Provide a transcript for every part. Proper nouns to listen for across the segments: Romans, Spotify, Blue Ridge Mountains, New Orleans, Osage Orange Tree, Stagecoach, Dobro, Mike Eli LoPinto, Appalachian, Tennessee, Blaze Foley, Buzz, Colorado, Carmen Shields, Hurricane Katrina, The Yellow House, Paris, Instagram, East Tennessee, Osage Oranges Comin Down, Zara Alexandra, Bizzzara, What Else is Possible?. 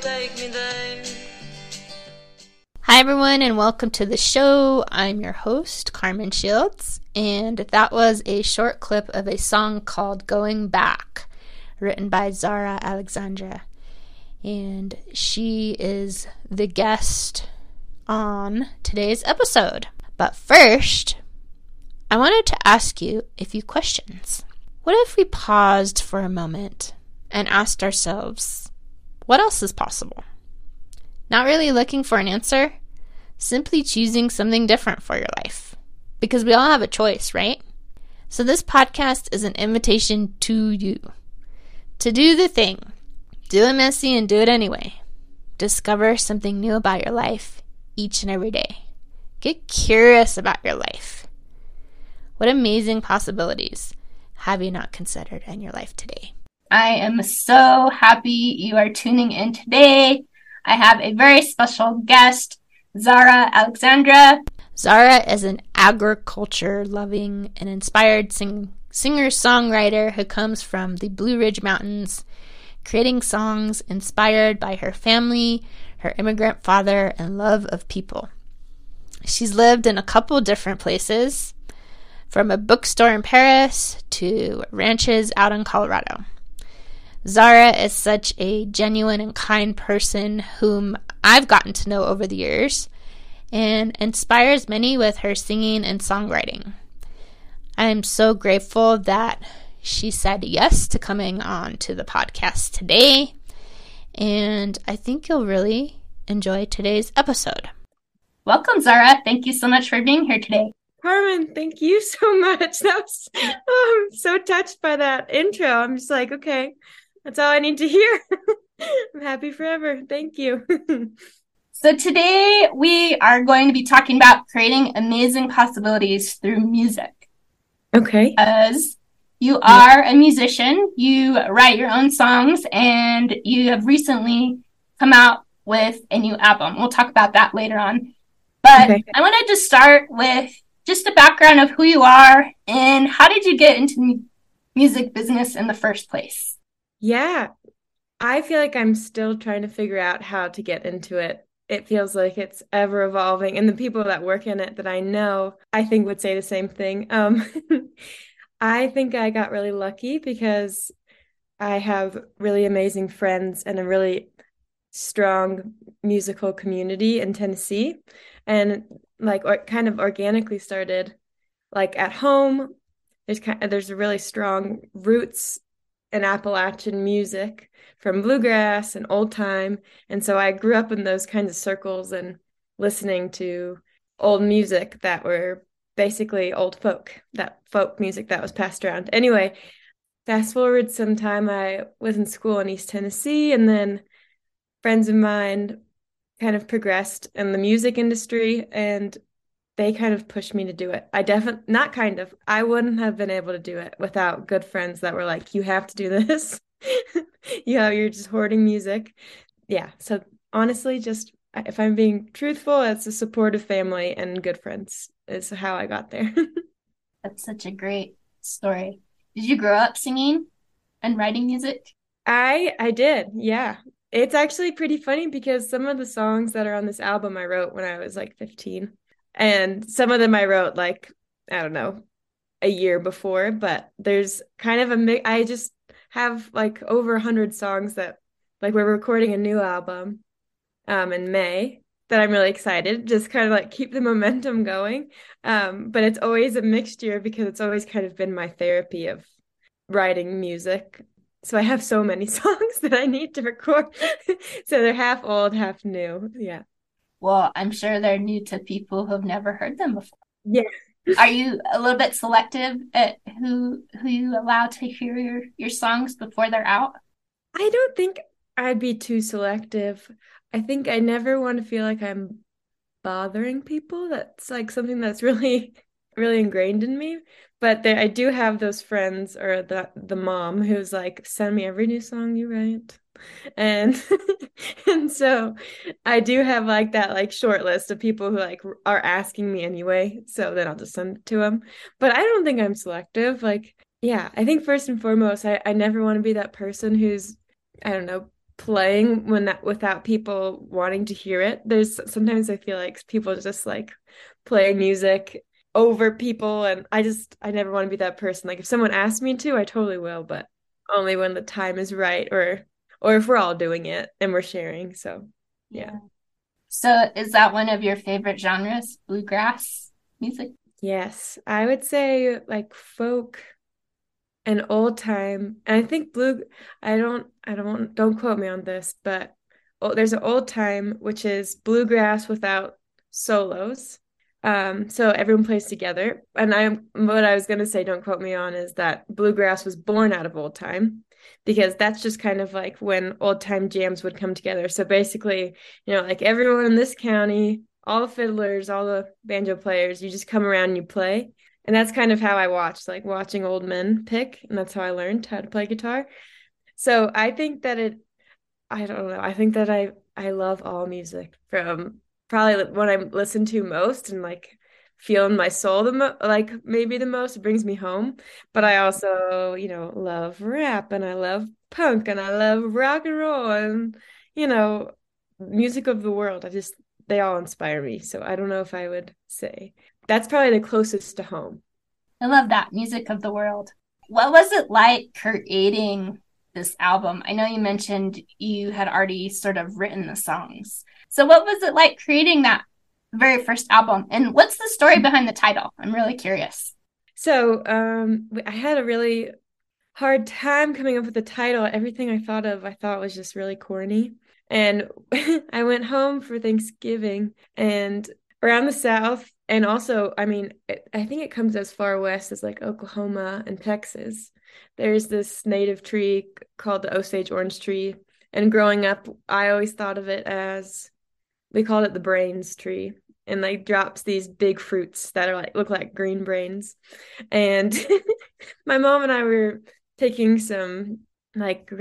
take me there. Hi everyone, and welcome to the show. I'm your host, Carmen Shields, and that was a short clip of a song called Going Back, written by Zara Alexandra. And she is the guest on today's episode. But first, I wanted to ask you a few questions. What if we paused for a moment and asked ourselves, what else is possible? Not really looking for an answer, simply choosing something different for your life. Because we all have a choice, right? So this podcast is an invitation to you to do the thing. Do it messy and do it anyway. Discover something new about your life each and every day. Get curious about your life. What amazing possibilities have you not considered in your life today? I am so happy you are tuning in today. I have a very special guest, Zara Alexandra. Zara is an agriculture-loving and inspired singer-songwriter who comes from the Blue Ridge Mountains, creating songs inspired by her family, her immigrant father, and love of people. She's lived in a couple different places, from a bookstore in Paris to ranches out in Colorado. Zara is such a genuine and kind person whom I've gotten to know over the years and inspires many with her singing and songwriting. I'm so grateful that she said yes to coming on to the podcast today, and I think you'll really enjoy today's episode. Welcome, Zara. Thank you so much for being here today. Carmen, thank you so much. That was, I'm so touched by that intro. I'm just like, okay, that's all I need to hear. I'm happy forever. Thank you. So today we are going to be talking about creating amazing possibilities through music. Okay. Because you are a musician, you write your own songs, and you have recently come out with a new album. We'll talk about that later on. But okay. I wanted to start with just a background of who you are and how did you get into the music business in the first place? Yeah, I feel like I'm still trying to figure out how to get into it. It feels like it's ever evolving. And the people that work in it that I know, I think would say the same thing. I think I got really lucky because I have really amazing friends and a really strong musical community in Tennessee. And like kind of organically started like at home. There's a really strong roots in Appalachian music from bluegrass and old time. And so I grew up in those kinds of circles and listening to old music that were basically old folk, that folk music that was passed around. Anyway, fast forward sometime, I was in school in East Tennessee, and then friends of mine kind of progressed in the music industry, and they kind of pushed me to do it. I wouldn't have been able to do it without good friends that were like, you have to do this. You're just hoarding music. Yeah. So honestly, just if I'm being truthful, it's a supportive family and good friends is how I got there. That's such a great story. Did you grow up singing and writing music? I did. Yeah. It's actually pretty funny because some of the songs that are on this album I wrote when I was like 15, and some of them I wrote like, I don't know, a year before, but there's kind of I just have like over 100 songs that like we're recording a new album in May that I'm really excited, just kind of like keep the momentum going. But it's always a mixture because it's always kind of been my therapy of writing music. So I have so many songs that I need to record. So they're half old, half new. Yeah. Well, I'm sure they're new to people who have never heard them before. Yeah. Are you a little bit selective at who you allow to hear your songs before they're out? I don't think I'd be too selective. I think I never want to feel like I'm bothering people. That's like something that's really, really ingrained in me. But I do have those friends or the mom who's like, send me every new song you write. And and so I do have like that like short list of people who like are asking me anyway. So then I'll just send it to them. But I don't think I'm selective. Like, yeah, I think first and foremost, I never want to be that person who's, I don't know, playing when that without people wanting to hear it. There's sometimes I feel like people just like play music over people, and I never want to be that person. Like if someone asks me to, I totally will, but only when the time is right, or if we're all doing it and we're sharing. So yeah. So is that one of your favorite genres, bluegrass music? Yes, I would say like folk and old time. And I think don't quote me on this, but there's an old time, which is bluegrass without solos. So everyone plays together. And what I was going to say, don't quote me on, is that bluegrass was born out of old time, because that's just kind of like when old time jams would come together. So basically, like everyone in this county, all the fiddlers, all the banjo players, you just come around and you play. And that's kind of how I watched, like watching old men pick. And that's how I learned how to play guitar. So I think that I don't know. I think that I love all music, from probably what I listen to most and like feel in my soul the most. It brings me home. But I also, love rap, and I love punk, and I love rock and roll, and, music of the world. They all inspire me. So I don't know if I would say that's probably the closest to home. I love that, music of the world. What was it like creating this album? I know you mentioned you had already sort of written the songs. So what was it like creating that very first album? And what's the story behind the title? I'm really curious. So I had a really hard time coming up with the title. Everything I thought of, I thought was just really corny. And I went home for Thanksgiving and around the South. And also, I think it comes as far west as like Oklahoma and Texas. There's this native tree called the Osage Orange Tree. And growing up, I always thought of it as, we called it the brains tree. And like drops these big fruits that are like, look like green brains. And my mom and I were taking some like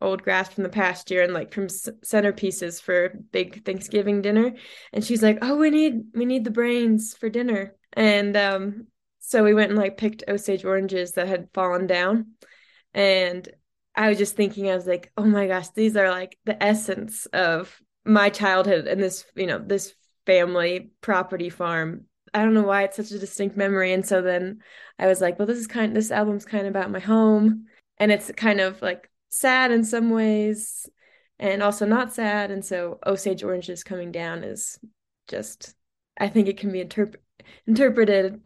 old grass from the past year and like from centerpieces for big Thanksgiving dinner, and she's like, oh, we need the brains for dinner. And so we went and like picked Osage oranges that had fallen down, and I was just thinking, I was like, oh my gosh, these are like the essence of my childhood and this this family property farm. I don't know why it's such a distinct memory. And so then I was like, well, this album's kind of about my home, and it's kind of like sad in some ways and also not sad. And so Osage Oranges Coming Down is just, I think it can be interpreted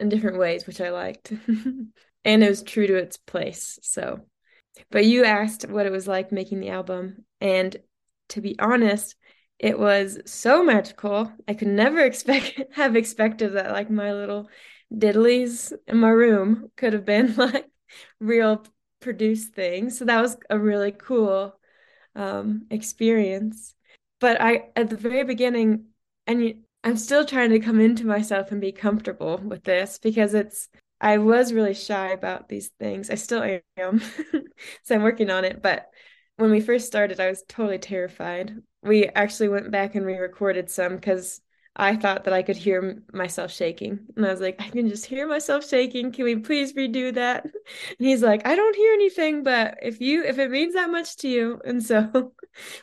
in different ways, which I liked. And it was true to its place. So, but you asked what it was like making the album. And to be honest, it was so magical. I could never have expected that like my little diddlies in my room could have been like real produce things. So that was a really cool experience. But at the very beginning, I'm still trying to come into myself and be comfortable with this, because I was really shy about these things. I still am. So I'm working on it. But when we first started, I was totally terrified. We actually went back and re-recorded some, because I thought that I could hear myself shaking. And I was like, I can just hear myself shaking. Can we please redo that? And he's like, I don't hear anything, but if it means that much to you. And so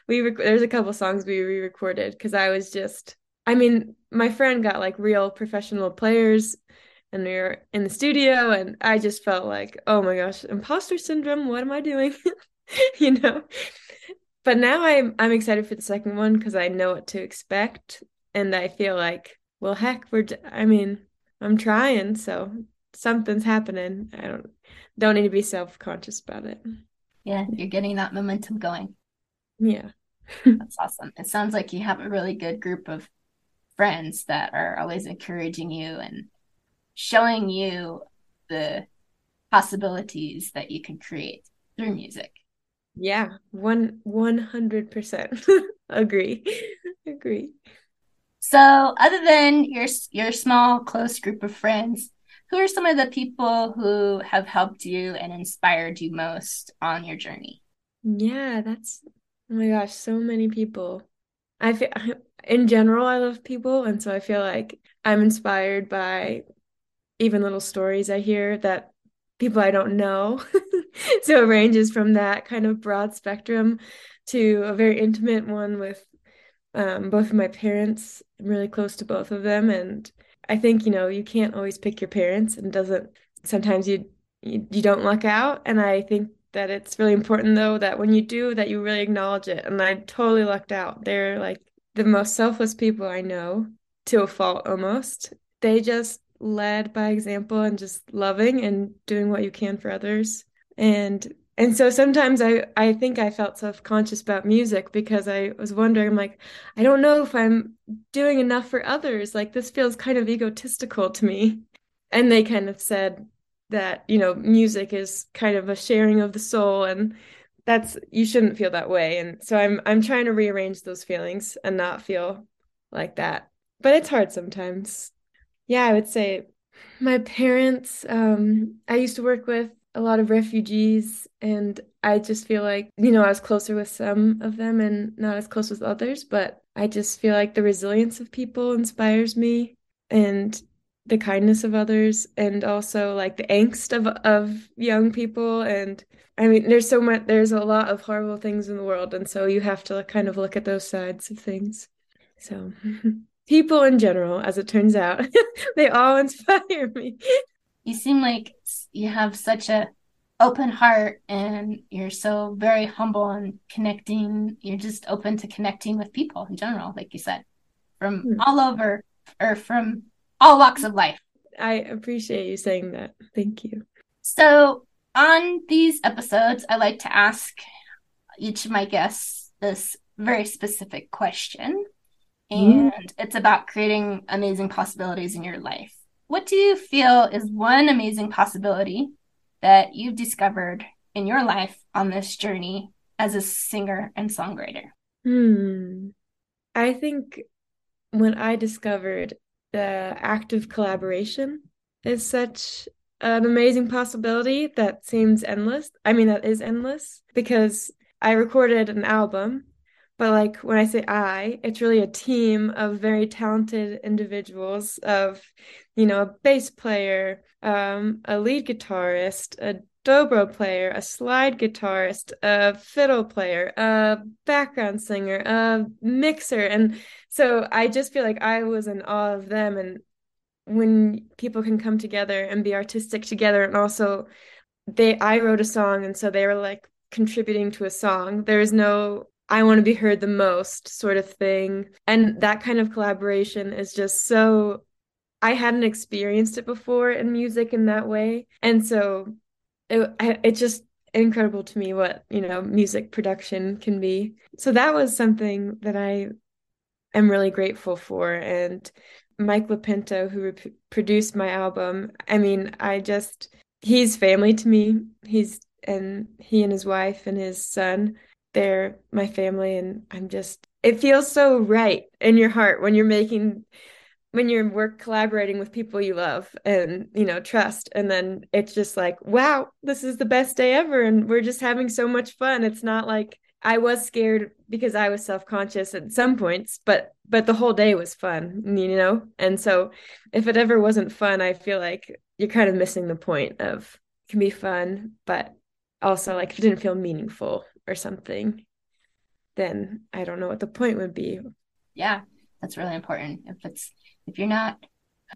there's a couple songs we re-recorded, because I was just, my friend got like real professional players and we were in the studio, and I just felt like, oh my gosh, imposter syndrome, what am I doing? But now I'm excited for the second one, because I know what to expect. And I feel like, well, heck, I'm trying, so something's happening. I don't need to be self-conscious about it. Yeah, you're getting that momentum going. Yeah. That's awesome. It sounds like you have a really good group of friends that are always encouraging you and showing you the possibilities that you can create through music. Yeah, 100% agree. So other than your small, close group of friends, who are some of the people who have helped you and inspired you most on your journey? Yeah, oh my gosh, so many people. I feel, in general, I love people. And so I feel like I'm inspired by even little stories I hear that people I don't know. So it ranges from that kind of broad spectrum to a very intimate one with both of my parents. I'm really close to both of them. And I think, you know, you can't always pick your parents, and sometimes you don't luck out. And I think that it's really important, though, that when you do, that you really acknowledge it. And I totally lucked out. They're like the most selfless people I know, to a fault almost. They just led by example and just loving and doing what you can for others. And so sometimes I think I felt self-conscious about music because I was wondering, like, I don't know if I'm doing enough for others. Like, this feels kind of egotistical to me. And they kind of said that, you know, music is kind of a sharing of the soul, and that's, you shouldn't feel that way. And so I'm trying to rearrange those feelings and not feel like that. But it's hard sometimes. Yeah, I would say my parents, I used to work with a lot of refugees, and I just feel like, you know, I was closer with some of them and not as close with others, but I just feel like the resilience of people inspires me, and the kindness of others, and also like the angst of young people. And I mean, there's a lot of horrible things in the world. And so you have to kind of look at those sides of things. So people in general, as it turns out, they all inspire me. You seem like you have such an open heart, and you're so very humble and connecting. You're just open to connecting with people in general, like you said, from all over, or from all walks of life. I appreciate you saying that. Thank you. So on these episodes, I like to ask each of my guests this very specific question. And it's about creating amazing possibilities in your life. What do you feel is one amazing possibility that you've discovered in your life on this journey as a singer and songwriter? I think when I discovered the act of collaboration is such an amazing possibility that seems endless. I mean, that is endless, because I recorded an album. But like when I say I, it's really a team of very talented individuals of, you know, a bass player, a lead guitarist, a dobro player, a slide guitarist, a fiddle player, a background singer, a mixer. And so I just feel like I was in awe of them. And when people can come together and be artistic together, and also I wrote a song, and so they were like contributing to a song. There is no I want to be heard the most sort of thing. And that kind of collaboration is just so, I hadn't experienced it before in music in that way. And so it's just incredible to me what, you know, music production can be. So that was something that I am really grateful for. And Mike LoPinto, who produced my album, I mean, he's family to me. He and his wife and his son, they're my family, and it feels so right in your heart when you're collaborating with people you love and, you know, trust. And then it's just like, wow, this is the best day ever, and we're just having so much fun. It's not like, I was scared because I was self-conscious at some points, but the whole day was fun, you know? And so if it ever wasn't fun, I feel like you're kind of missing the point of, it can be fun, but also like if it didn't feel meaningful or something, then I don't know what the point would be. Yeah, that's really important. If you're not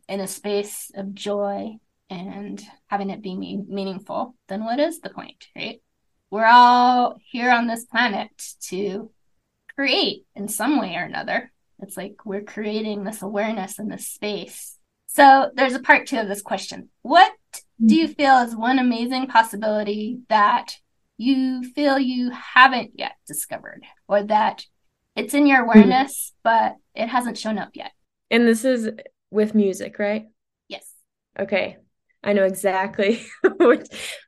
in a space of joy and having it be meaningful, then what is the point, right? We're all here on this planet to create in some way or another. It's like we're creating this awareness in this space. So there's a part 2 of this question. What do you feel is one amazing possibility that you feel you haven't yet discovered, or that it's in your awareness, but it hasn't shown up yet? And this is with music, right? Yes. Okay. I know exactly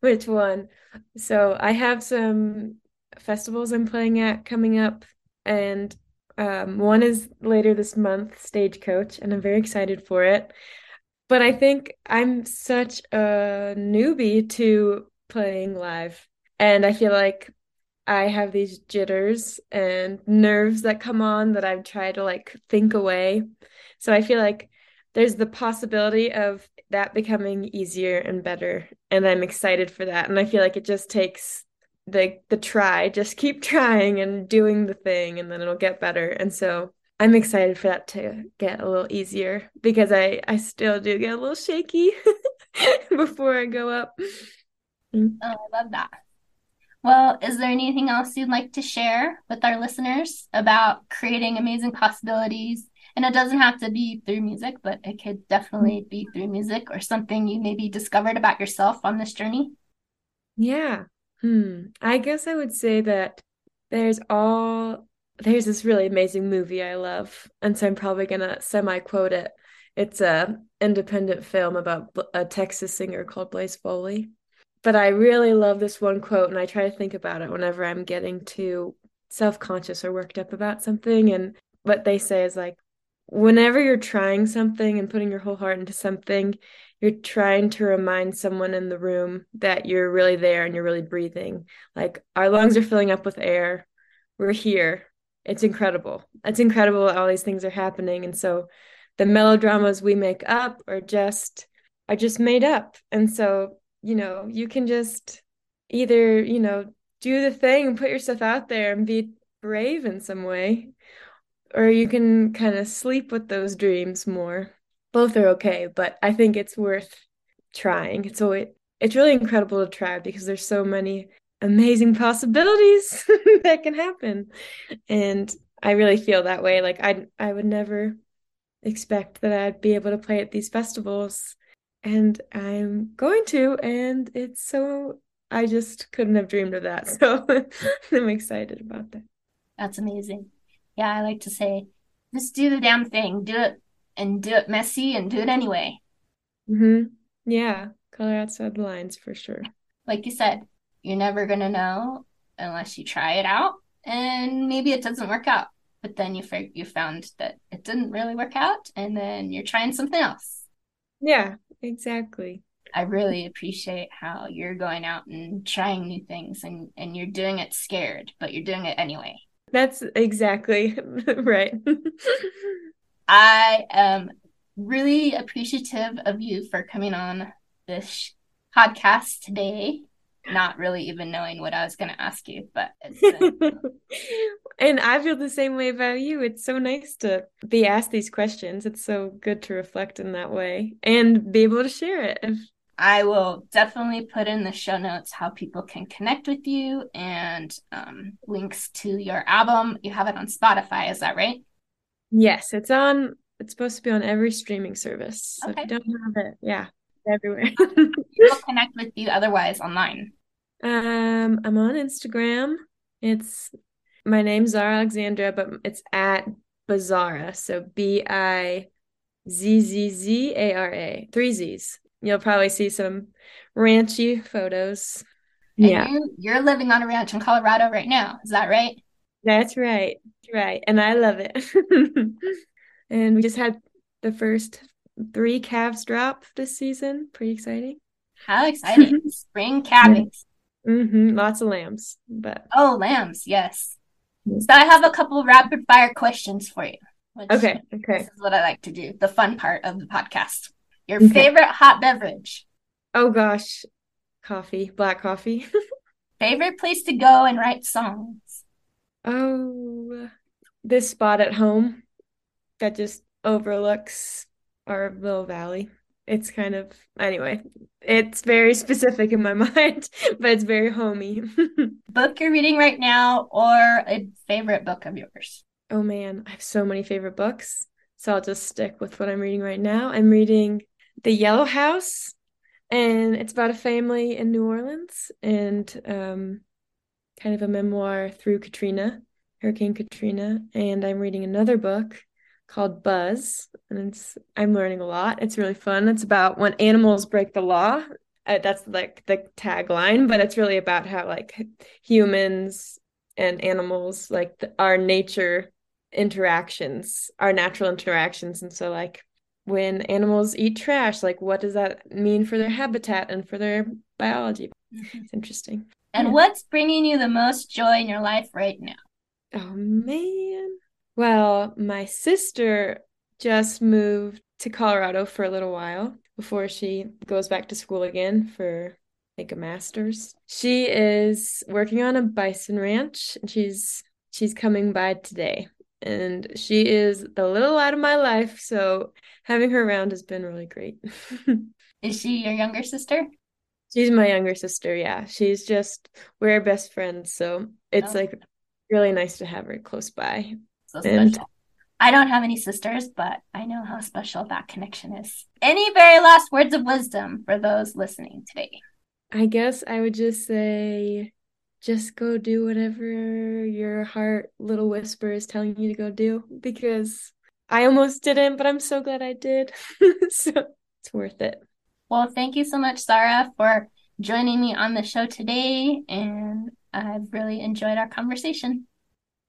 which one. So I have some festivals I'm playing at coming up, and one is later this month, Stagecoach, and I'm very excited for it. But I think I'm such a newbie to playing live. And I feel like I have these jitters and nerves that come on that I've tried to like think away. So I feel like there's the possibility of that becoming easier and better. And I'm excited for that. And I feel like it just takes the try, just keep trying and doing the thing, and then it'll get better. And so I'm excited for that to get a little easier, because I still do get a little shaky before I go up. Oh, I love that. Well, is there anything else you'd like to share with our listeners about creating amazing possibilities? And it doesn't have to be through music, but it could definitely be through music or something you maybe discovered about yourself on this journey. Yeah. I guess I would say that there's this really amazing movie I love, and so I'm probably going to semi-quote it. It's an independent film about a Texas singer called Blaze Foley. But I really love this one quote, and I try to think about it whenever I'm getting too self-conscious or worked up about something. And what they say is, like, whenever you're trying something and putting your whole heart into something, you're trying to remind someone in the room that you're really there and you're really breathing. Like, our lungs are filling up with air. We're here. It's incredible. It's incredible all these things are happening. And so the melodramas we make up are just made up. And so, you know, you can just either, you know, do the thing and put yourself out there and be brave in some way, or you can kind of sleep with those dreams more. Both are okay, but I think it's worth trying. It's really incredible to try, because there's so many amazing possibilities that can happen. And I really feel that way. Like, I would never expect that I'd be able to play at these festivals, and I'm going to, and it's so, I just couldn't have dreamed of that. So I'm excited about that. That's amazing. Yeah, I like to say, just do the damn thing, do it, and do it messy, and do it anyway. Yeah, color outside the lines for sure. Like you said, you're never going to know unless you try it out, and maybe it doesn't work out, but then you found that it didn't really work out, and then you're trying something else. Yeah, exactly. I really appreciate how you're going out and trying new things, and you're doing it scared, but you're doing it anyway. That's exactly right. I am really appreciative of you for coming on this podcast today, not really even knowing what I was going to ask you, but and I feel the same way about you. It's so nice to be asked these questions. It's so good to reflect in that way and be able to share it. I will definitely put in the show notes how people can connect with you, and links to your album. You have it on Spotify, is that right? Yes, it's supposed to be on every streaming service. So okay. If you don't have it, yeah, everywhere. People connect with you otherwise online. I'm on Instagram. It's my name, Zara Alexandra, but it's at Bizzzara. So Bizzara, 3 Z's. You'll probably see some ranchy photos. And yeah. You're living on a ranch in Colorado right now. Is that right? That's right. Right. And I love it. And we just had the first 3 calves drop this season. Pretty exciting. How exciting. Spring calving. Mm-hmm. Lots of lambs. But oh, lambs. Yes. So I have a couple rapid fire questions for you. Okay. This is what I like to do. The fun part of the podcast. Your favorite hot beverage? Oh, gosh. Coffee. Black coffee. Favorite place to go and write songs? Oh, this spot at home that just overlooks our little valley. It's kind of, anyway, it's very specific in my mind, but it's very homey. Book you're reading right now, or a favorite book of yours? Oh, man. I have so many favorite books, so I'll just stick with what I'm reading right now. I'm reading The Yellow House, and it's about a family in New Orleans, and kind of a memoir through Hurricane Katrina. And I'm reading another book called Buzz, and I'm learning a lot. It's really fun. It's about when animals break the law. That's like the tagline, but it's really about how, like, humans and animals, like our nature interactions, our natural interactions. And so, like, when animals eat trash, like, what does that mean for their habitat and for their biology? It's interesting. And What's bringing you the most joy in your life right now? Oh, man. Well, my sister just moved to Colorado for a little while before she goes back to school again for a master's. She is working on a bison ranch, and she's coming by today. And she is a little out of my life, so having her around has been really great. Is she your younger sister? She's my younger sister, yeah. She's just, we're best friends, so it's like really nice to have her close by. So special. I don't have any sisters, but I know how special that connection is. Any very last words of wisdom for those listening today? I guess I would just say, just go do whatever your heart little whisper is telling you to go do, because I almost didn't, but I'm so glad I did. So it's worth it. Well, thank you so much, Zara, for joining me on the show today. And I've really enjoyed our conversation.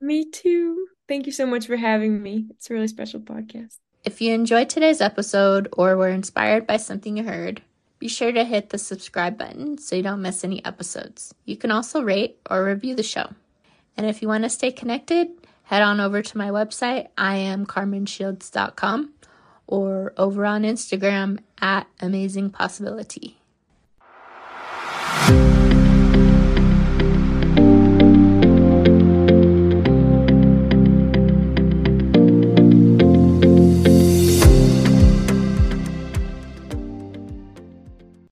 Me too. Thank you so much for having me. It's a really special podcast. If you enjoyed today's episode or were inspired by something you heard, be sure to hit the subscribe button so you don't miss any episodes. You can also rate or review the show. And if you want to stay connected, head on over to my website, iamcarmenshields.com, or over on Instagram at amazingpossibility.